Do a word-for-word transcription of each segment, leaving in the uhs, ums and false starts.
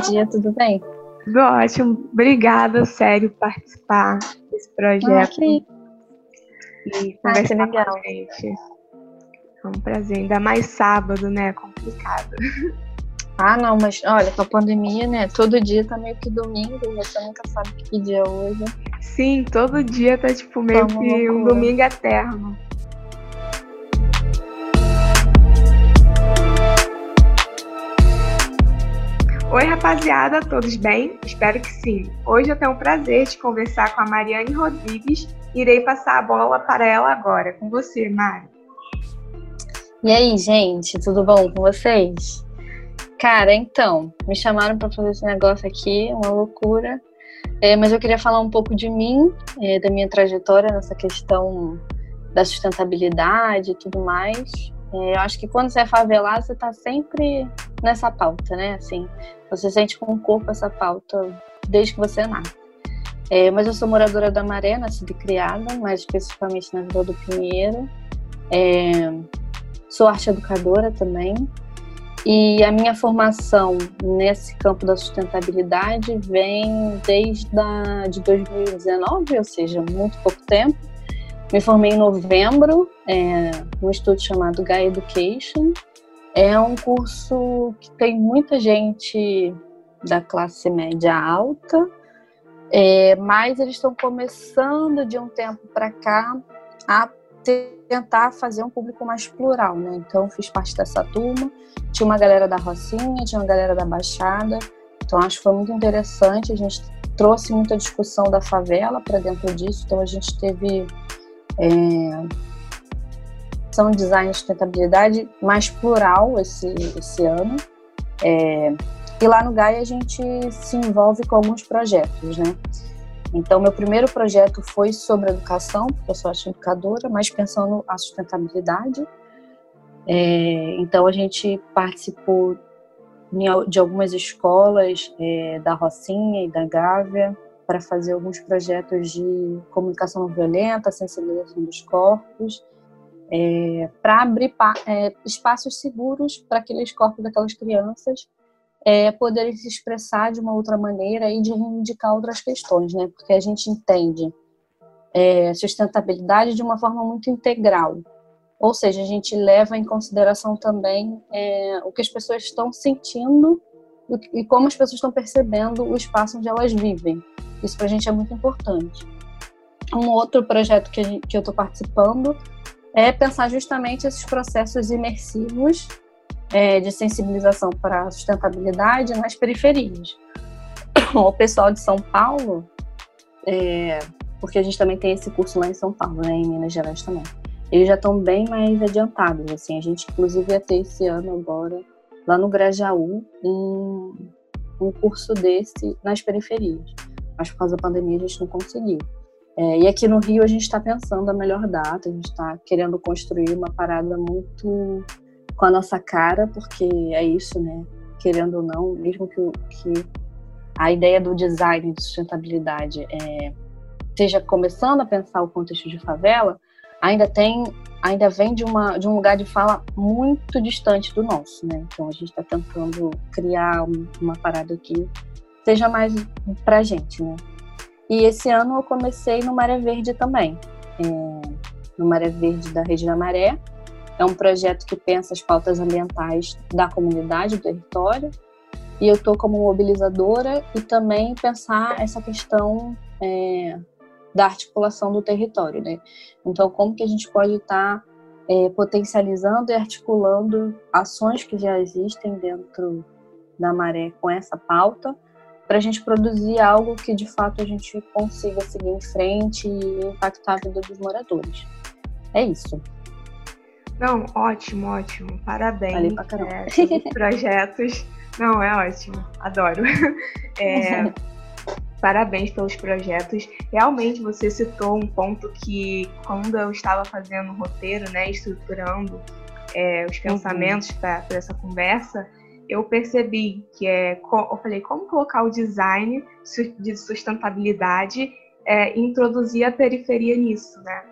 dia, tudo bem? Tudo ótimo. Obrigada, sério, por participar desse projeto. Okay. E conversar ah, legal. com a gente. É um prazer. Ainda mais sábado, né? É complicado. Ah, não, mas olha, com a pandemia, né? Todo dia tá meio que domingo, você nunca sabe que dia é hoje. Sim, todo dia tá tipo meio Toma que loucura. um domingo eterno. Oi, rapaziada, todos bem? Espero que sim. Hoje eu tenho o prazer de conversar com a Mariane Rodrigues. Irei passar a bola para ela agora. Com você, Mari. E aí, gente, tudo bom com vocês? Cara, então, me chamaram para fazer esse negócio aqui, uma loucura. É, mas eu queria falar um pouco de mim, é, da minha trajetória nessa questão da sustentabilidade e tudo mais. É, eu acho que quando você é favelado, você tá sempre nessa pauta, né? Assim, você sente com o corpo essa pauta desde que você nasce. É, mas eu sou moradora da Maré, nascida e criada, mais especificamente na Vila do Pinheiro. É, sou arte educadora também. E a minha formação nesse campo da sustentabilidade vem desde a, de dois mil e dezenove, ou seja, muito pouco tempo. Me formei em novembro, é, num estudo chamado Gaia Education. É um curso que tem muita gente da classe média alta, é, mas eles estão começando de um tempo para cá a tentar fazer um público mais plural, né? Então, fiz parte dessa turma, tinha uma galera da Rocinha, tinha uma galera da Baixada, então acho que foi muito interessante, a gente trouxe muita discussão da favela para dentro disso, então a gente teve... É, são design e sustentabilidade mais plural esse, esse ano. É, e lá no Gaia a gente se envolve com alguns projetos, né? Então, meu primeiro projeto foi sobre educação, porque eu sou arte educadora, mas pensando a sustentabilidade. É, então, a gente participou de algumas escolas é, da Rocinha e da Gávea para fazer alguns projetos de comunicação não violenta, sensibilização dos corpos, É, para abrir pa, é, espaços seguros para aqueles corpos daquelas crianças é, poderem se expressar de uma outra maneira e de reivindicar outras questões, né? Porque a gente entende é, sustentabilidade de uma forma muito integral, ou seja, a gente leva em consideração também é, o que as pessoas estão sentindo e como as pessoas estão percebendo o espaço onde elas vivem. Isso para a gente é muito importante. Um outro projeto que, a gente, que eu estou participando é pensar justamente esses processos imersivos é, de sensibilização para a sustentabilidade nas periferias. O pessoal de São Paulo, é, porque a gente também tem esse curso lá em São Paulo, né, em Minas Gerais também, eles já estão bem mais adiantados. Assim, a gente, inclusive, ia ter esse ano agora, lá no Grajaú, um, um curso desse nas periferias. Mas por causa da pandemia a gente não conseguiu. É, e aqui no Rio a gente está pensando a melhor data, a gente está querendo construir uma parada muito com a nossa cara, porque é isso, né? Querendo ou não, mesmo que, que a ideia do design de sustentabilidade é, esteja começando a pensar o contexto de favela, ainda tem, ainda vem de, uma, de um lugar de fala muito distante do nosso, né? Então a gente está tentando criar uma parada que seja mais para a gente, né? E esse ano eu comecei no Maré Verde também, é, no Maré Verde da Rede da Maré. É um projeto que pensa as pautas ambientais da comunidade, do território. E eu estou como mobilizadora e também pensar essa questão é, da articulação do território, né? Então, como que a gente pode estar tá, é, potencializando e articulando ações que já existem dentro da Maré com essa pauta, para a gente produzir algo que, de fato, a gente consiga seguir em frente e impactar a vida dos moradores. É isso. Não, ótimo, ótimo. Parabéns. Valeu pra caramba. É, todos os projetos. Não, é ótimo. Adoro. É, parabéns pelos projetos. Realmente, você citou um ponto que, quando eu estava fazendo o roteiro, né, estruturando é, os pensamentos uhum. para essa conversa, eu percebi que é, eu falei, como colocar o design de sustentabilidade é, e introduzir a periferia nisso, né?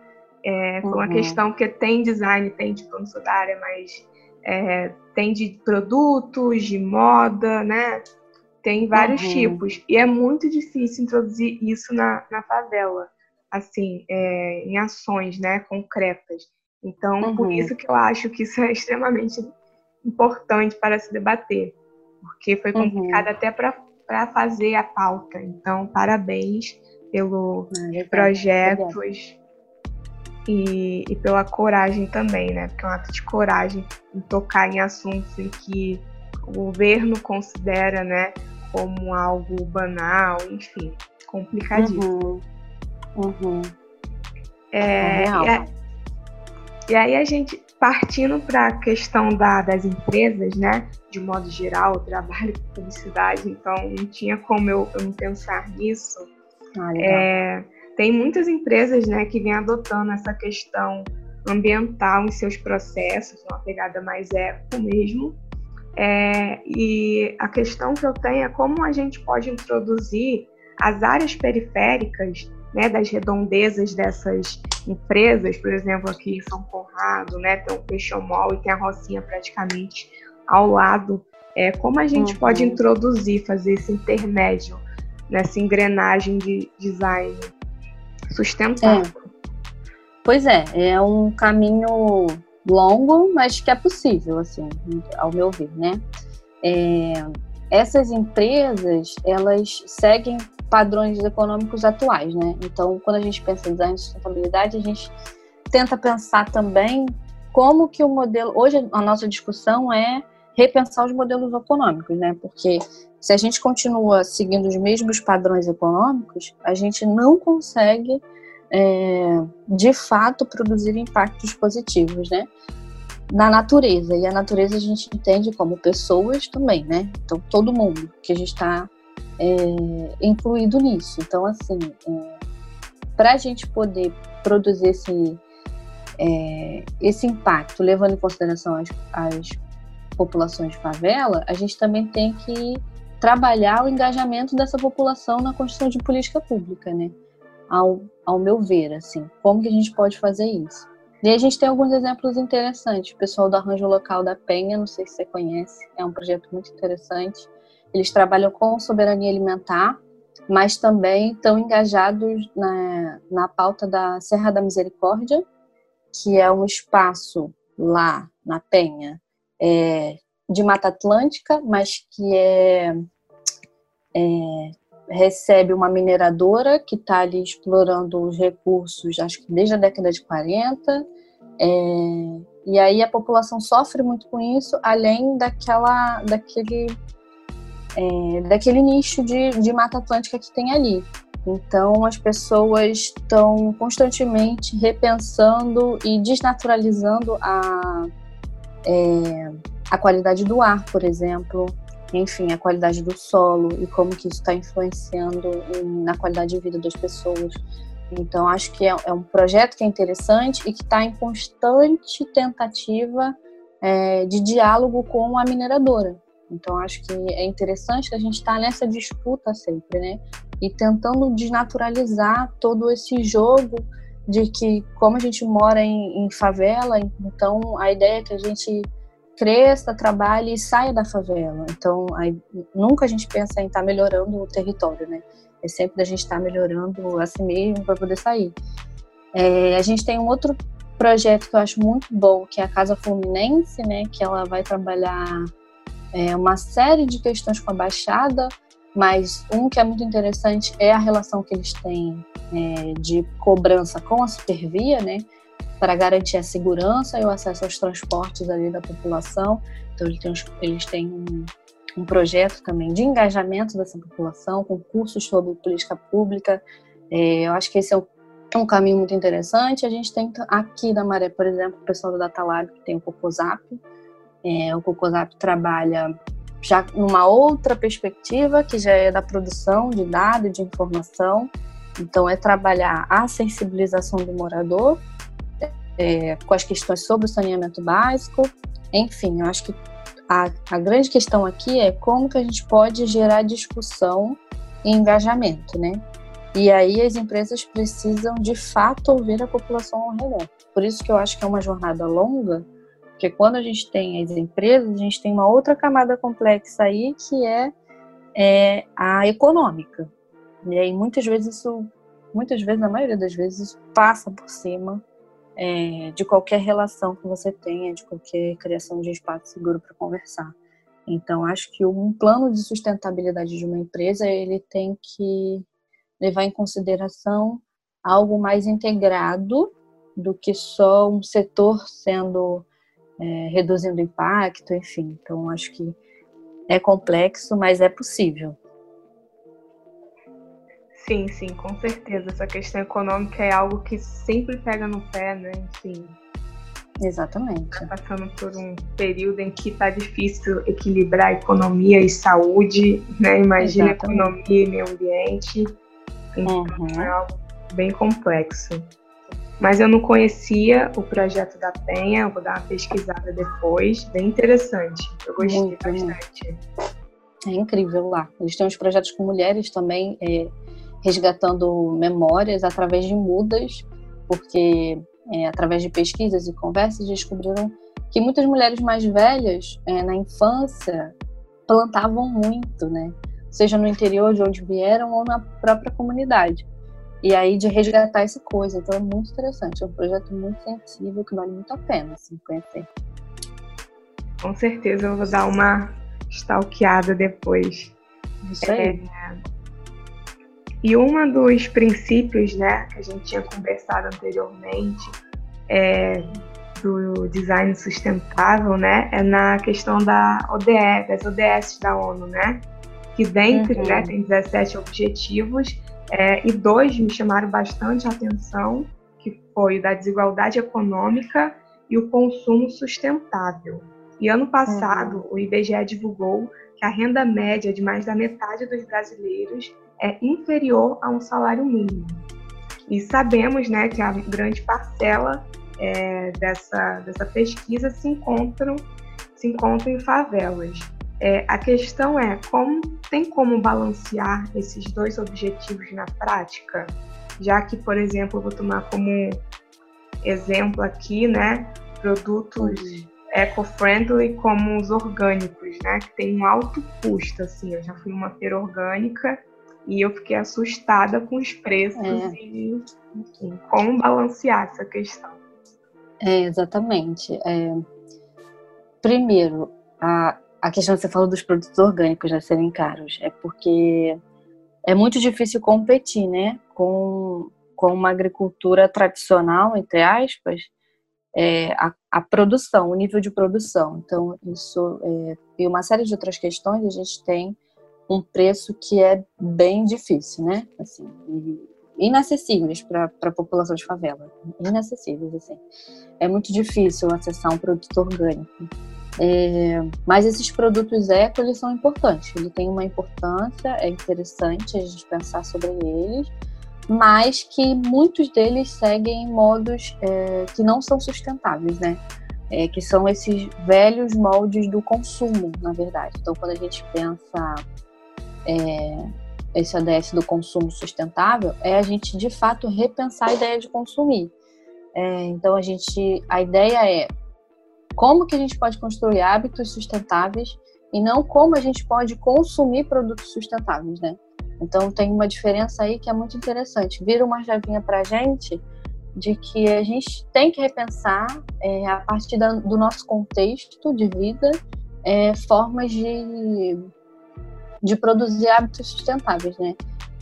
É, foi uma uhum. questão que tem design, tem de tipo, não sou da área, mas é, tem de produtos, de moda, né? Tem vários uhum. tipos. E é muito difícil introduzir isso na, na favela, assim, é, em ações, né, concretas. Então, uhum. por isso que eu acho que isso é extremamente importante para se debater. Porque foi complicado uhum. até para fazer a pauta. Então, parabéns pelos ah, projetos e, e pela coragem também, né? Porque é um ato de coragem em tocar em assuntos em que o governo considera, né, como algo banal, enfim, complicadíssimo. Uhum. Uhum. É, é real. E, a, e aí a gente, partindo para a questão da, das empresas, né, de modo geral, eu trabalho com publicidade, então não tinha como eu, eu não pensar nisso. Ah, é, tem muitas empresas, né, que vêm adotando essa questão ambiental em seus processos, uma pegada mais eco mesmo. É, e a questão que eu tenho é como a gente pode introduzir as áreas periféricas, né, das redondezas dessas empresas. Por exemplo, aqui em São Conrado, né, tem o Peixão Mall e tem a Rocinha praticamente ao lado. É, como a gente uhum. pode introduzir, fazer esse intermédio nessa engrenagem de design sustentável? É. Pois é, é um caminho longo, mas que é possível, assim, ao meu ver, né? É, essas empresas, elas seguem padrões econômicos atuais, né? Então, quando a gente pensa em design de sustentabilidade, a gente tenta pensar também como que o modelo... Hoje, a nossa discussão é repensar os modelos econômicos, né? Porque se a gente continua seguindo os mesmos padrões econômicos, a gente não consegue... É, de fato produzir impactos positivos, né, na natureza. E a natureza a gente entende como pessoas também, né? Então todo mundo que a gente está é, incluído nisso. Então, assim, é, para a gente poder produzir esse, é, esse impacto, levando em consideração as, as populações de favela, a gente também tem que trabalhar o engajamento dessa população na construção de política pública, né? Ao, ao meu ver, assim, como que a gente pode fazer isso? E a gente tem alguns exemplos interessantes. O pessoal do Arranjo Local da Penha, não sei se você conhece, é um projeto muito interessante. Eles trabalham com soberania alimentar, mas também estão engajados na, na pauta da Serra da Misericórdia, que é um espaço lá na Penha, é, de Mata Atlântica, mas que é... é recebe uma mineradora que está ali explorando os recursos, acho que desde a década de quarenta, é, e aí a população sofre muito com isso, além daquela, daquele, é, daquele nicho de, de Mata Atlântica que tem ali. Então as pessoas estão constantemente repensando e desnaturalizando a, é, a qualidade do ar, por exemplo, enfim, a qualidade do solo e como que isso está influenciando na qualidade de vida das pessoas. Então, acho que é um projeto que é interessante e que está em constante tentativa é, de diálogo com a mineradora. Então, acho que é interessante que a gente está nessa disputa sempre, né? E tentando desnaturalizar todo esse jogo de que, como a gente mora em, em favela, então a ideia é que a gente... cresça, trabalhe e saia da favela. Então, aí, nunca a gente pensa em estar tá melhorando o território, né? É sempre a gente estar tá melhorando a si mesmo para poder sair. É, a gente tem um outro projeto que eu acho muito bom, que é a Casa Fluminense, né? Que ela vai trabalhar é, uma série de questões com a Baixada, mas um que é muito interessante é a relação que eles têm é, de cobrança com a Supervia, né? Para garantir a segurança e o acesso aos transportes ali da população. Então, eles têm um, um projeto também de engajamento dessa população, com cursos sobre política pública. É, eu acho que esse é um, um caminho muito interessante. A gente tem aqui na Maré, por exemplo, o pessoal do DataLab, que tem o Cocôzap. É, o Cocôzap trabalha já numa outra perspectiva, que já é da produção de dados, de informação. Então, é trabalhar a sensibilização do morador, É, com as questões sobre o saneamento básico. Enfim, eu acho que a, a grande questão aqui é como que a gente pode gerar discussão e engajamento, né? E aí as empresas precisam, de fato, ouvir a população ao redor. Por isso que eu acho que é uma jornada longa, porque quando a gente tem as empresas, a gente tem uma outra camada complexa aí, que é, é a econômica. E aí muitas vezes isso, muitas vezes, na maioria das vezes, isso passa por cima é, de qualquer relação que você tenha, de qualquer criação de espaço seguro para conversar. Então, acho que um plano de sustentabilidade de uma empresa, ele tem que levar em consideração algo mais integrado do que só um setor sendo, é, reduzindo impacto, enfim. Então, acho que é complexo, mas é possível. Sim, sim, com certeza. Essa questão econômica é algo que sempre pega no pé, né? Enfim. Exatamente. Tá passando por um período em que tá difícil equilibrar economia e saúde, né? Imagina economia e meio ambiente. Então, uhum. é algo bem complexo. Mas eu não conhecia o projeto da Penha, eu vou dar uma pesquisada depois. Bem interessante, eu gostei muito, bastante. É incrível lá. Eles têm uns projetos com mulheres também, é, resgatando memórias através de mudas, porque é, através de pesquisas e conversas descobriram que muitas mulheres mais velhas, é, na infância, plantavam muito, né? Seja no interior de onde vieram ou na própria comunidade. E aí de resgatar essa coisa, então é muito interessante, é um projeto muito sensível que vale muito a pena, assim, conhecer. Com certeza eu vou dar uma stalkeada depois. Isso aí. É, e uma dos princípios, né, que a gente tinha conversado anteriormente, é, do design sustentável, né, é na questão da O D S, das O D S da ONU, né, que dentro, uhum. né, tem dezessete objetivos. É, e dois me chamaram bastante a atenção, que foi o da desigualdade econômica e o consumo sustentável. E ano passado, uhum. o I B G E divulgou que a renda média de mais da metade dos brasileiros é inferior a um salário mínimo. E sabemos, né, que a grande parcela é, dessa, dessa pesquisa se encontram, se encontram em favelas. É, a questão é, como, tem como balancear esses dois objetivos na prática? Já que, por exemplo, eu vou tomar como exemplo aqui, né, produtos eco-friendly como os orgânicos, né, que tem um alto custo, assim. Eu já fui numa feira orgânica e eu fiquei assustada com os preços é. e, enfim, como balancear essa questão. É, exatamente. É... Primeiro, a A questão que você falou dos produtos orgânicos já serem caros é porque é muito difícil competir, né, com, com uma agricultura tradicional, entre aspas, é, a, a produção, o nível de produção. Então, isso é, e uma série de outras questões, a gente tem um preço que é bem difícil, né, assim, inacessíveis para a população de favela, inacessíveis, assim. É muito difícil acessar um produto orgânico. É, mas esses produtos eco, eles são importantes, ele tem uma importância, é interessante a gente pensar sobre eles, mas que muitos deles seguem modos é, que não são sustentáveis, né? É, que são esses velhos moldes do consumo, na verdade. Então, quando a gente pensa é, esse O D S do consumo sustentável, é a gente, de fato, repensar a ideia de consumir. É, então, a gente, a ideia é como que a gente pode construir hábitos sustentáveis e não como a gente pode consumir produtos sustentáveis, né? Então, tem uma diferença aí que é muito interessante. Vira uma chavinha para a gente de que a gente tem que repensar, é, a partir da, do nosso contexto de vida, é, formas de, de produzir hábitos sustentáveis, né?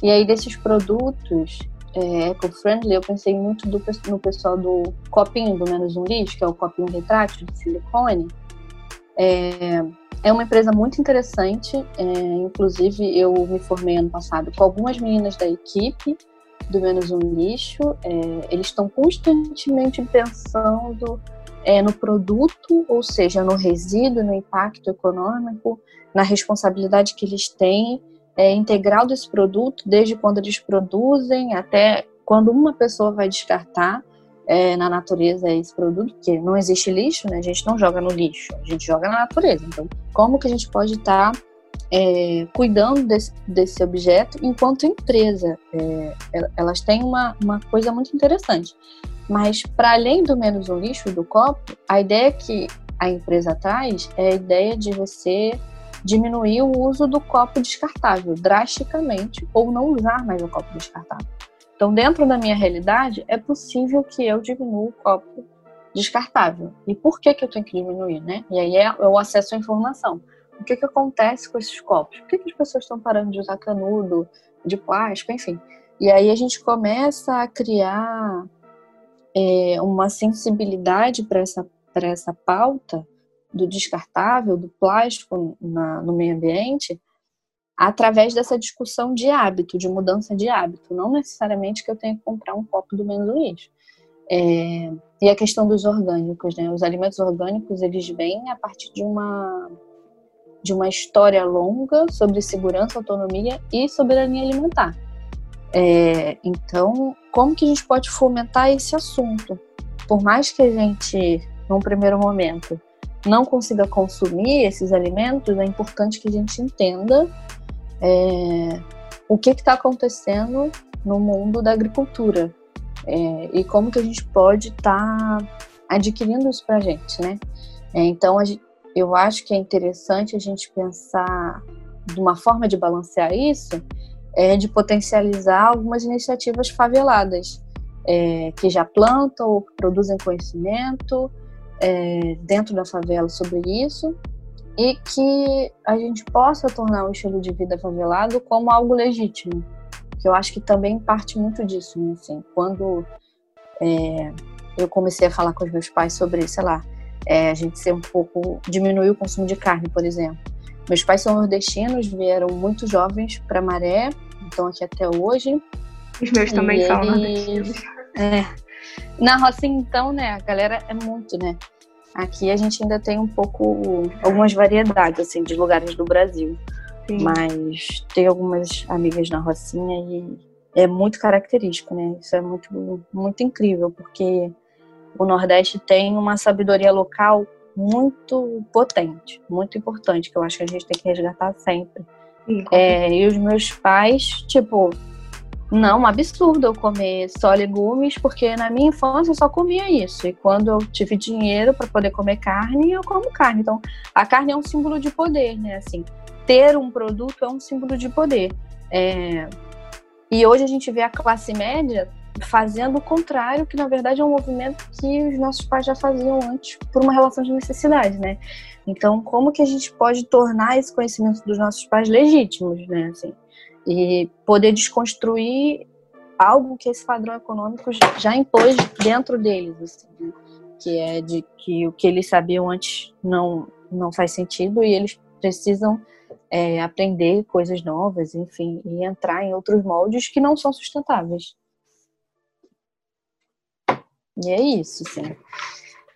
E aí, desses produtos É, eco-friendly, eu pensei muito do, no pessoal do copinho, do Menos Um Lixo, que é o copinho retrátil de silicone. É, é uma empresa muito interessante, é, inclusive eu me formei ano passado com algumas meninas da equipe do Menos Um Lixo. É, eles estão constantemente pensando é, no produto, ou seja, no resíduo, no impacto econômico, na responsabilidade que eles têm, É, integral desse produto, desde quando eles produzem até quando uma pessoa vai descartar é, na natureza esse produto, porque não existe lixo, né? A gente não joga no lixo, a gente joga na natureza. Então, como que a gente pode estar tá, é, cuidando desse, desse objeto enquanto empresa? É, elas têm uma, uma coisa muito interessante. Mas, para além do Menos Um Lixo, do copo, a ideia que a empresa traz é a ideia de você diminuir o uso do copo descartável drasticamente ou não usar mais o copo descartável. Então, dentro da minha realidade, é possível que eu diminua o copo descartável. E por que que eu tenho que diminuir, né? E aí é o acesso à informação. O que que acontece com esses copos? Por que que as pessoas estão parando de usar canudo, de plástico, enfim? E aí a gente começa a criar é, uma sensibilidade para essa, para essa pauta do descartável, do plástico na, no meio ambiente, através dessa discussão de hábito, de mudança de hábito. Não necessariamente que eu tenha que comprar um copo do Menos Um Lixo. É, e a questão dos orgânicos, né? Os alimentos orgânicos, eles vêm a partir de uma, de uma história longa sobre segurança, autonomia e soberania alimentar. É, então, como que a gente pode fomentar esse assunto? Por mais que a gente, num primeiro momento, não consiga consumir esses alimentos, é importante que a gente entenda é, o que está acontecendo no mundo da agricultura é, e como que a gente pode estar tá adquirindo isso para a gente, né? É, então, a gente, eu acho que é interessante a gente pensar de uma forma de balancear isso, é de potencializar algumas iniciativas faveladas, é, que já plantam ou que produzem conhecimento É, dentro da favela sobre isso, e que a gente possa tornar o estilo de vida favelado como algo legítimo, que eu acho que também parte muito disso, né? Assim, quando é, eu comecei a falar com os meus pais sobre, sei lá, é, a gente ser um pouco, diminuir o consumo de carne, por exemplo. Meus pais são nordestinos, vieram muito jovens para Maré, estão aqui até hoje. Os meus também eles... são nordestinos. É. Na Rocinha, então, né, a galera é muito, né? Aqui a gente ainda tem um pouco, algumas variedades, assim, de lugares do Brasil. Sim. Mas tem algumas amigas na Rocinha e é muito característico, né? Isso é muito, muito incrível, porque o Nordeste tem uma sabedoria local muito potente, muito importante, que eu acho que a gente tem que resgatar sempre. Sim, é, e os meus pais, tipo... Não, um absurdo eu comer só legumes, porque na minha infância eu só comia isso. E quando eu tive dinheiro para poder comer carne, eu como carne. Então, a carne é um símbolo de poder, né? Assim, ter um produto é um símbolo de poder. É... E hoje a gente vê a classe média fazendo o contrário, que na verdade é um movimento que os nossos pais já faziam antes por uma relação de necessidade, né? Então, como que a gente pode tornar esse conhecimento dos nossos pais legítimos, né? Assim... E poder desconstruir algo que esse padrão econômico já impôs dentro deles, assim, né? Que é de que o que eles sabiam antes não, não faz sentido e eles precisam é, aprender coisas novas, enfim, e entrar em outros moldes que não são sustentáveis. E é isso, assim.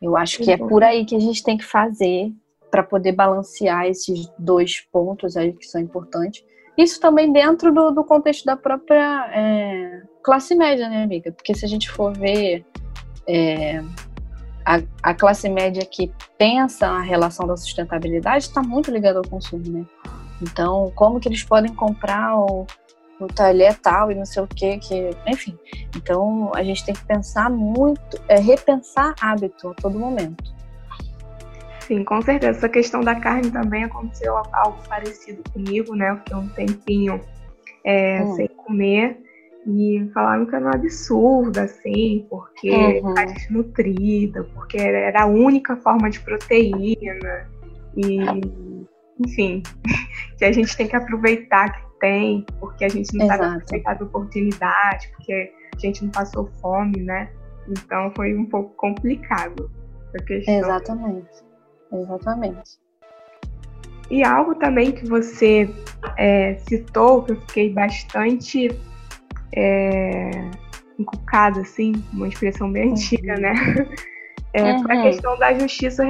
Eu acho que é por aí que a gente tem que fazer para poder balancear esses dois pontos aí que são importantes. Isso também dentro do, do contexto da própria é, classe média, né, amiga? Porque se a gente for ver é, a, a classe média que pensa a relação da sustentabilidade está muito ligada ao consumo, né? Então, como que eles podem comprar o, o talher tal e não sei o quê, que... Enfim, então a gente tem que pensar muito, é, repensar hábito a todo momento. Sim, com certeza. Essa questão da carne também aconteceu algo parecido comigo, né? Eu fiquei um tempinho é, hum. sem comer e falaram que era um absurdo, assim, porque uhum. tá desnutrida, porque era a única forma de proteína e, enfim, que a gente tem que aproveitar que tem, porque a gente não sabe aproveitar a oportunidade, porque a gente não passou fome, né? Então foi um pouco complicado essa questão. Exatamente. Exatamente. E algo também que você é, citou, que eu fiquei bastante é, encucada, assim, uma expressão bem uhum. antiga, né? É, uhum. Foi a questão da justiça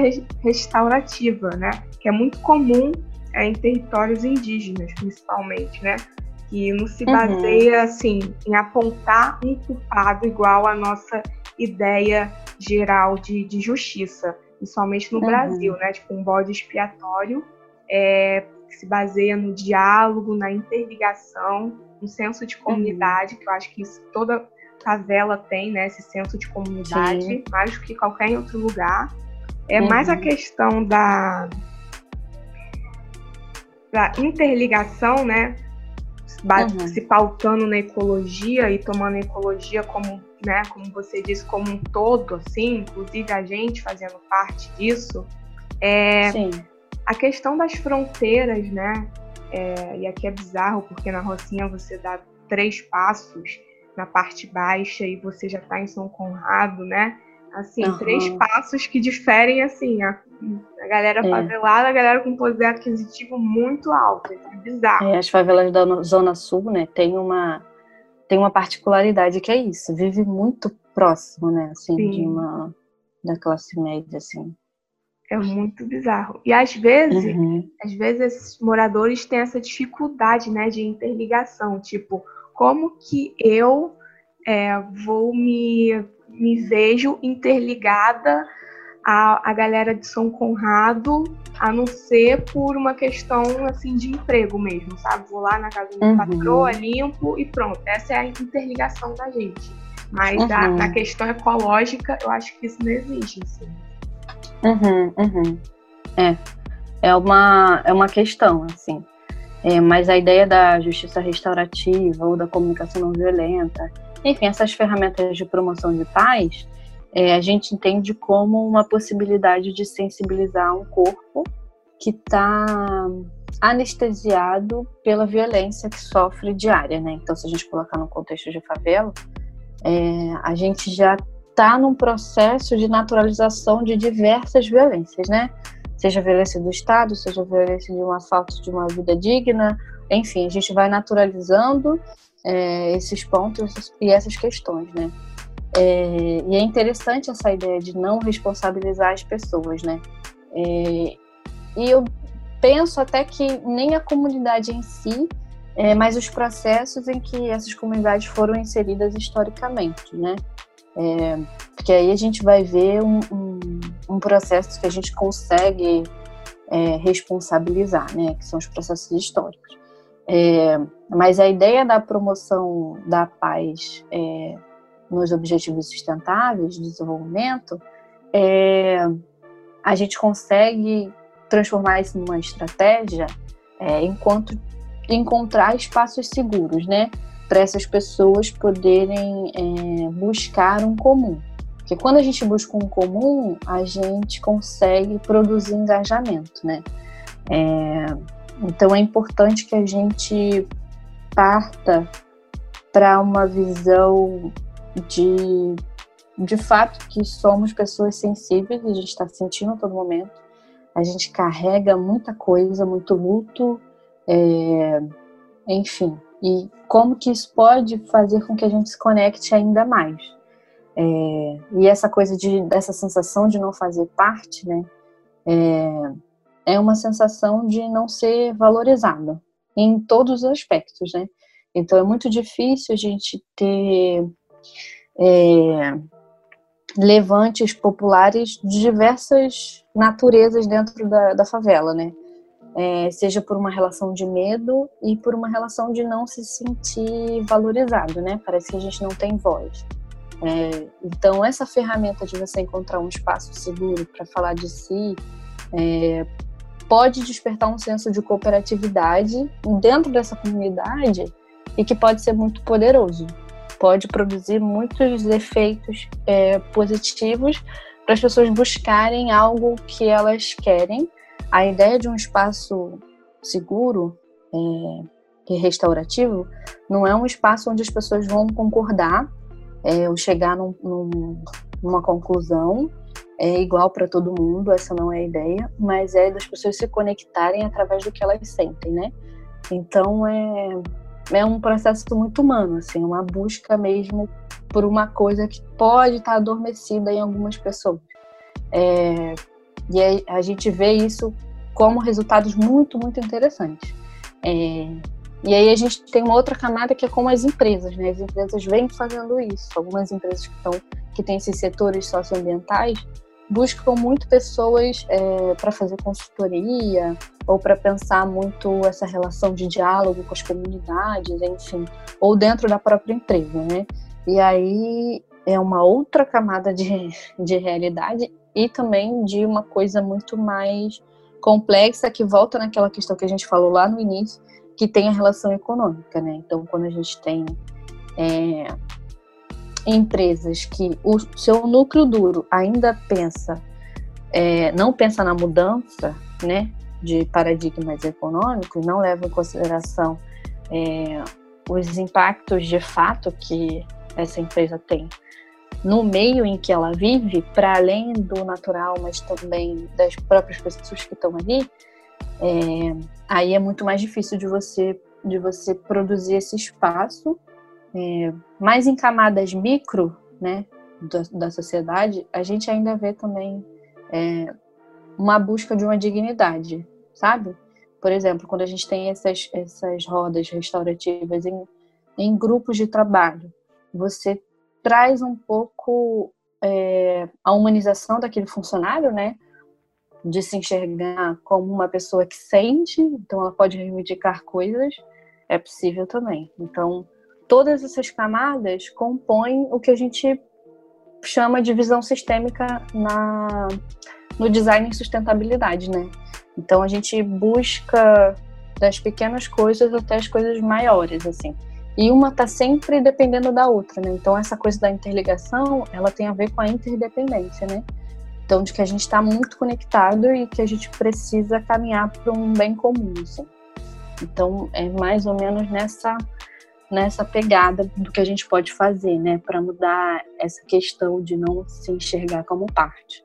restaurativa, né? Que é muito comum é, em territórios indígenas, principalmente, né? Que não se baseia, uhum. assim, em apontar um culpado igual à nossa ideia geral de, de justiça. Principalmente no uhum. Brasil, né? Tipo, um bode expiatório é, que se baseia no diálogo, na interligação, no senso de comunidade, uhum. que eu acho que isso, toda favela tem, né? Esse senso de comunidade, Sim. mais do que qualquer outro lugar. É uhum. mais a questão da, da interligação, né? Uhum. Se pautando na ecologia e tomando a ecologia como, né, como você disse, como um todo, assim, inclusive a gente fazendo parte disso, é Sim. a questão das fronteiras, né? É, e aqui é bizarro, porque na Rocinha você dá três passos na parte baixa e você já está em São Conrado, né? Assim, uhum. três passos que diferem, assim, a, a galera é. favelada, a galera com poder aquisitivo muito alto, é bizarro. É, as favelas da Zona Sul, né, tem uma, tem uma particularidade que é isso, vive muito próximo, né, assim, Sim. de uma, da classe média, assim. É muito bizarro. E às vezes, uhum. às vezes esses moradores têm essa dificuldade, né, de interligação, tipo, como que eu é, vou me... me vejo interligada à, à galera de São Conrado, a não ser por uma questão, assim, de emprego mesmo, sabe? Vou lá na casa da minha uhum. patroa, limpo e pronto. Essa é a interligação da gente. Mas uhum. a, na questão ecológica, eu acho que isso não existe, assim. Uhum, uhum. É. É uma, é uma questão, assim. É, mas a ideia da justiça restaurativa ou da comunicação não violenta, enfim, essas ferramentas de promoção de paz, é, a gente entende como uma possibilidade de sensibilizar um corpo que está anestesiado pela violência que sofre diária, né? Então, se a gente colocar no contexto de favela, é, a gente já está num processo de naturalização de diversas violências, né? Seja a violência do Estado, seja a violência de um assalto de uma vida digna, enfim, a gente vai naturalizando É, esses pontos e essas questões, né? É, e é interessante essa ideia de não responsabilizar as pessoas, né? É, e eu penso até que nem a comunidade em si, é, mas os processos em que essas comunidades foram inseridas historicamente, né? É, porque aí a gente vai ver um, um, um processo que a gente consegue é, responsabilizar, né? Que são os processos históricos. É, mas a ideia da promoção da paz é, nos objetivos sustentáveis de desenvolvimento, é, a gente consegue transformar isso numa estratégia é, enquanto encontrar espaços seguros, né, para essas pessoas poderem é, buscar um comum. Porque quando a gente busca um comum, a gente consegue produzir engajamento, né? É, Então, é importante que a gente parta para uma visão de, de fato que somos pessoas sensíveis, a gente está sentindo a todo momento, a gente carrega muita coisa, muito luto, é, enfim. E como que isso pode fazer com que a gente se conecte ainda mais? É, e essa coisa, de, dessa sensação de não fazer parte, né? É, é uma sensação de não ser valorizada em todos os aspectos, né? Então, é muito difícil a gente ter é, levantes populares de diversas naturezas dentro da, da favela, né? É, seja por uma relação de medo e por uma relação de não se sentir valorizado, né? Parece que a gente não tem voz. É, então, essa ferramenta de você encontrar um espaço seguro para falar de si, é, pode despertar um senso de cooperatividade dentro dessa comunidade e que pode ser muito poderoso. Pode produzir muitos efeitos é, positivos para as pessoas buscarem algo que elas querem. A ideia de um espaço seguro é, e restaurativo não é um espaço onde as pessoas vão concordar é, ou chegar num, num, numa conclusão é igual para todo mundo, essa não é a ideia, mas é das pessoas se conectarem através do que elas sentem, né? Então, é, é um processo muito humano, assim, uma busca mesmo por uma coisa que pode estar adormecida em algumas pessoas. É, e a gente vê isso como resultados muito, muito interessantes. É, e aí a gente tem uma outra camada que é como as empresas, né? As empresas vêm fazendo isso. Algumas empresas que, tão, que têm esses setores socioambientais buscam muito pessoas é, para fazer consultoria ou para pensar muito essa relação de diálogo com as comunidades, enfim, ou dentro da própria empresa, né? E aí é uma outra camada de, de realidade e também de uma coisa muito mais complexa que volta naquela questão que a gente falou lá no início, que tem a relação econômica, né? Então, quando a gente tem é, empresas que o seu núcleo duro ainda pensa, é, não pensa na mudança, né, de paradigmas econômicos, não leva em consideração é, os impactos de fato que essa empresa tem no meio em que ela vive, para além do natural, mas também das próprias pessoas que estão ali, é, aí é muito mais difícil de você, de você produzir esse espaço. É, mas em camadas micro, né, da, da sociedade, a gente ainda vê também é, uma busca de uma dignidade, sabe? Por exemplo, quando a gente tem essas, essas rodas restaurativas em, em grupos de trabalho, você traz um pouco é, a humanização daquele funcionário, né? De se enxergar como uma pessoa que sente, então ela pode reivindicar coisas, é possível também. Então, todas essas camadas compõem o que a gente chama de visão sistêmica na, no design em sustentabilidade, né? Então, a gente busca das pequenas coisas até as coisas maiores, assim. E uma está sempre dependendo da outra, né? Então, essa coisa da interligação, ela tem a ver com a interdependência, né? Então, de que a gente está muito conectado e que a gente precisa caminhar para um bem comum, assim. Então, é mais ou menos nessa, nessa pegada do que a gente pode fazer, né? Para mudar essa questão de não se enxergar como parte.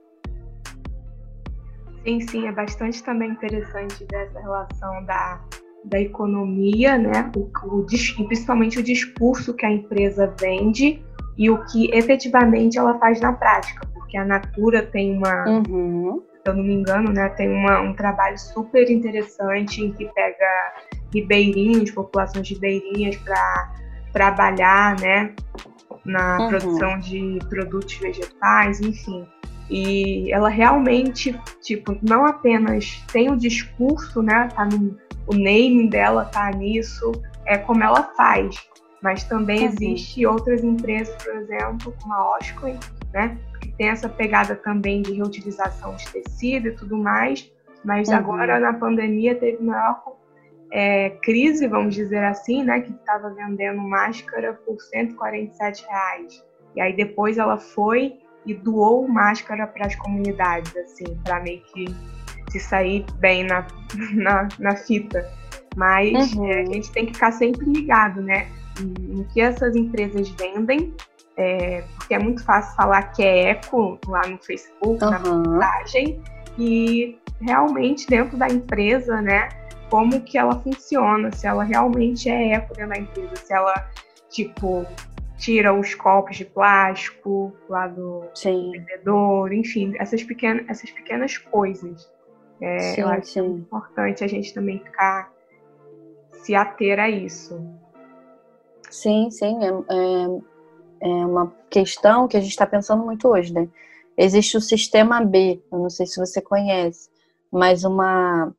Sim, sim, é bastante também interessante dessa relação da, da economia, né? O, o, principalmente o discurso que a empresa vende e o que efetivamente ela faz na prática, porque a Natura tem uma, uhum. se eu não me engano, né? Tem uma, um trabalho super interessante em que pega ribeirinhos, populações ribeirinhas para trabalhar, né? Na uhum. produção de produtos vegetais, enfim. E ela realmente, tipo, não apenas tem o discurso, né, tá no, o name dela tá nisso, é como ela faz, mas também uhum. existe outras empresas, por exemplo, como a Oscar, né, que tem essa pegada também de reutilização de tecido e tudo mais, mas uhum. agora na pandemia teve maior é, crise, vamos dizer assim, né, que estava vendendo máscara por cento e quarenta e sete reais, e aí depois ela foi e doou máscara para as comunidades, assim, para meio que se sair bem na, na, na fita. Mas uhum. é, a gente tem que ficar sempre ligado, né, em, em que essas empresas vendem, é, porque é muito fácil falar que é eco lá no Facebook, uhum. na postagem, e realmente dentro da empresa, né, como que ela funciona, se ela realmente é eco dentro da empresa, se ela, tipo, tira os copos de plástico lá do vendedor, enfim, essas pequenas, essas pequenas coisas. É, sim, eu acho sim. que é importante a gente também ficar, se ater a isso. Sim, sim, é, é, é uma questão que a gente está pensando muito hoje, né? Existe o Sistema B, eu não sei se você conhece, mas uma,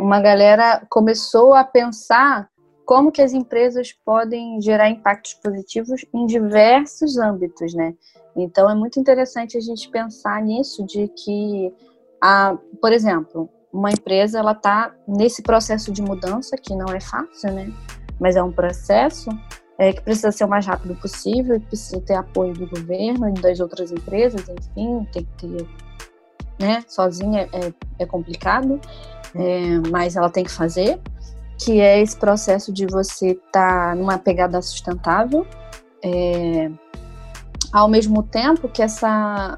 uma galera começou a pensar como que as empresas podem gerar impactos positivos em diversos âmbitos, né? Então, é muito interessante a gente pensar nisso, de que, a, por exemplo, uma empresa, ela está nesse processo de mudança, que não é fácil, né? Mas é um processo é, que precisa ser o mais rápido possível, precisa ter apoio do governo e das outras empresas, enfim, tem que ter, né? Sozinha é, é complicado, é, mas ela tem que fazer. Que é esse processo de você estar tá numa pegada sustentável, é, ao mesmo tempo que essa,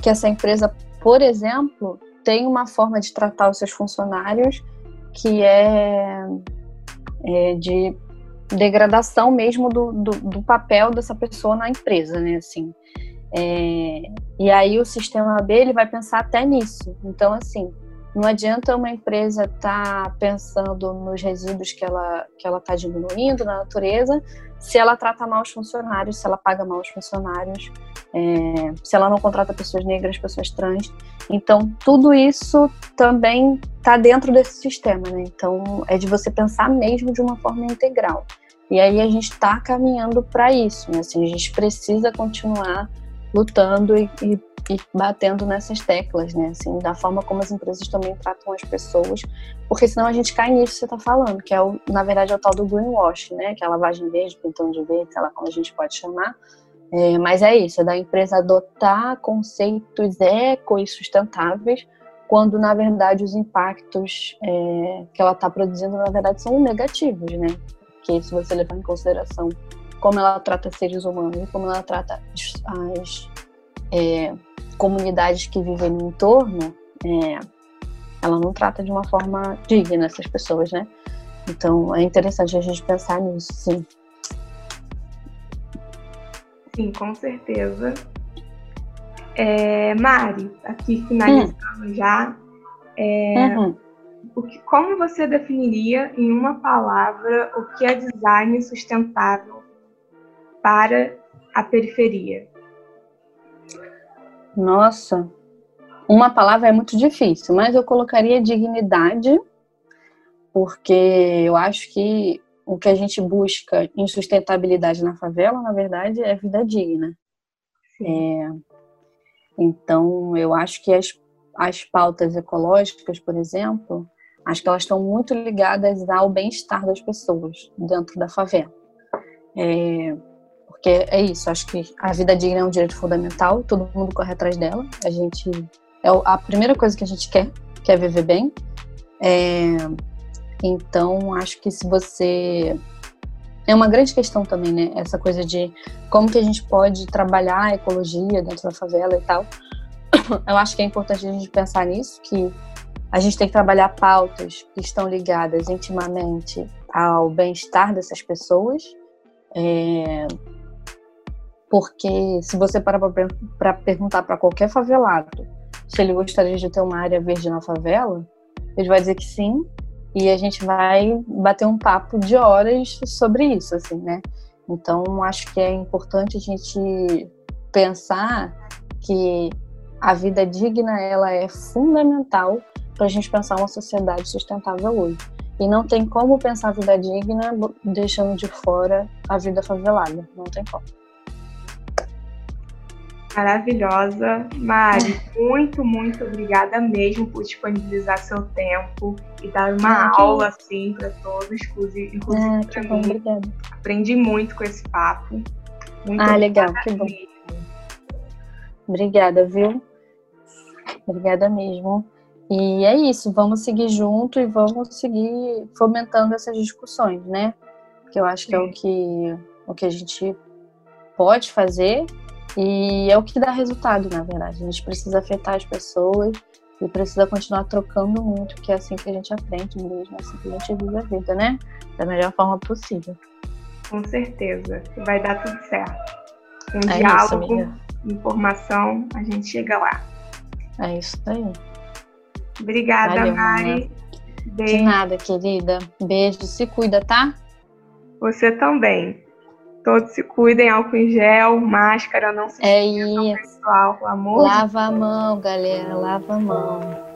que essa empresa, por exemplo, tem uma forma de tratar os seus funcionários que é, é de degradação mesmo do, do, do papel dessa pessoa na empresa, né, assim. É, e aí o Sistema B, ele vai pensar até nisso. Então, assim, não adianta uma empresa estar pensando nos resíduos que ela que ela está diminuindo na natureza se ela trata mal os funcionários, se ela paga mal os funcionários, é, se ela não contrata pessoas negras, pessoas trans. Então, tudo isso também está dentro desse sistema, né? Então, é de você pensar mesmo de uma forma integral. E aí a gente está caminhando para isso, né? Assim, a gente precisa continuar lutando e, e e batendo nessas teclas, né? Assim, da forma como as empresas também tratam as pessoas, porque senão a gente cai nisso que você está falando, que é o, na verdade é o tal do greenwash, né? Que é a lavagem verde, pintão de verde, sei lá como a gente pode chamar. É, mas é isso, é da empresa adotar conceitos eco e sustentáveis, quando na verdade os impactos é, que ela está produzindo na verdade são negativos, né? Que se você levar em consideração como ela trata seres humanos e como ela trata as é, comunidades que vivem no entorno, é, ela não trata de uma forma digna essas pessoas, né? Então é interessante a gente pensar nisso, sim. Sim, com certeza. É, Mari, aqui finalizando hum. já, é, uhum. o que, como você definiria em uma palavra o que é design sustentável para a periferia? Nossa, uma palavra é muito difícil, mas eu colocaria dignidade, porque eu acho que o que a gente busca em sustentabilidade na favela, na verdade, é vida digna. É... Então, eu acho que as, as pautas ecológicas, por exemplo, acho que elas estão muito ligadas ao bem-estar das pessoas dentro da favela. É, porque é isso, acho que a vida digna é um direito fundamental, todo mundo corre atrás dela. A gente, é a primeira coisa que a gente quer, que é viver bem. É, então, acho que se você... É uma grande questão também, né? Essa coisa de como que a gente pode trabalhar a ecologia dentro da favela e tal. Eu acho que é importante a gente pensar nisso, que a gente tem que trabalhar pautas que estão ligadas intimamente ao bem-estar dessas pessoas. É... Porque se você parar para perguntar para qualquer favelado se ele gostaria de ter uma área verde na favela, ele vai dizer que sim. E a gente vai bater um papo de horas sobre isso, assim, né? Então, acho que é importante a gente pensar que a vida digna, ela é fundamental para a gente pensar uma sociedade sustentável hoje. E não tem como pensar a vida digna deixando de fora a vida favelada. Não tem como. Maravilhosa. Mari, muito, muito obrigada mesmo por disponibilizar seu tempo e dar uma ah, aula, que... assim, para todos, inclusive ah, para mim. Obrigada. Aprendi muito com esse papo. Muito ah, legal, que bom. Mesmo. Obrigada, viu? Obrigada mesmo. E é isso, vamos seguir junto e vamos seguir fomentando essas discussões, né? Que eu acho que é o que, o que a gente pode fazer. E é o que dá resultado, na verdade. A gente precisa afetar as pessoas e precisa continuar trocando muito, que é assim que a gente aprende mesmo, assim que a gente vive a vida, né? Da melhor forma possível. Com certeza. Vai dar tudo certo. Com um é diálogo, isso, informação, a gente chega lá. É isso aí. Obrigada, valeu, Mari. Beijo. De nada, querida. Beijo. Se cuida, tá? Você também. Todos se cuidem, álcool em gel, máscara, não se esqueçam, pessoal, pelo amor de Deus. Lava a mão, galera, lava a mão.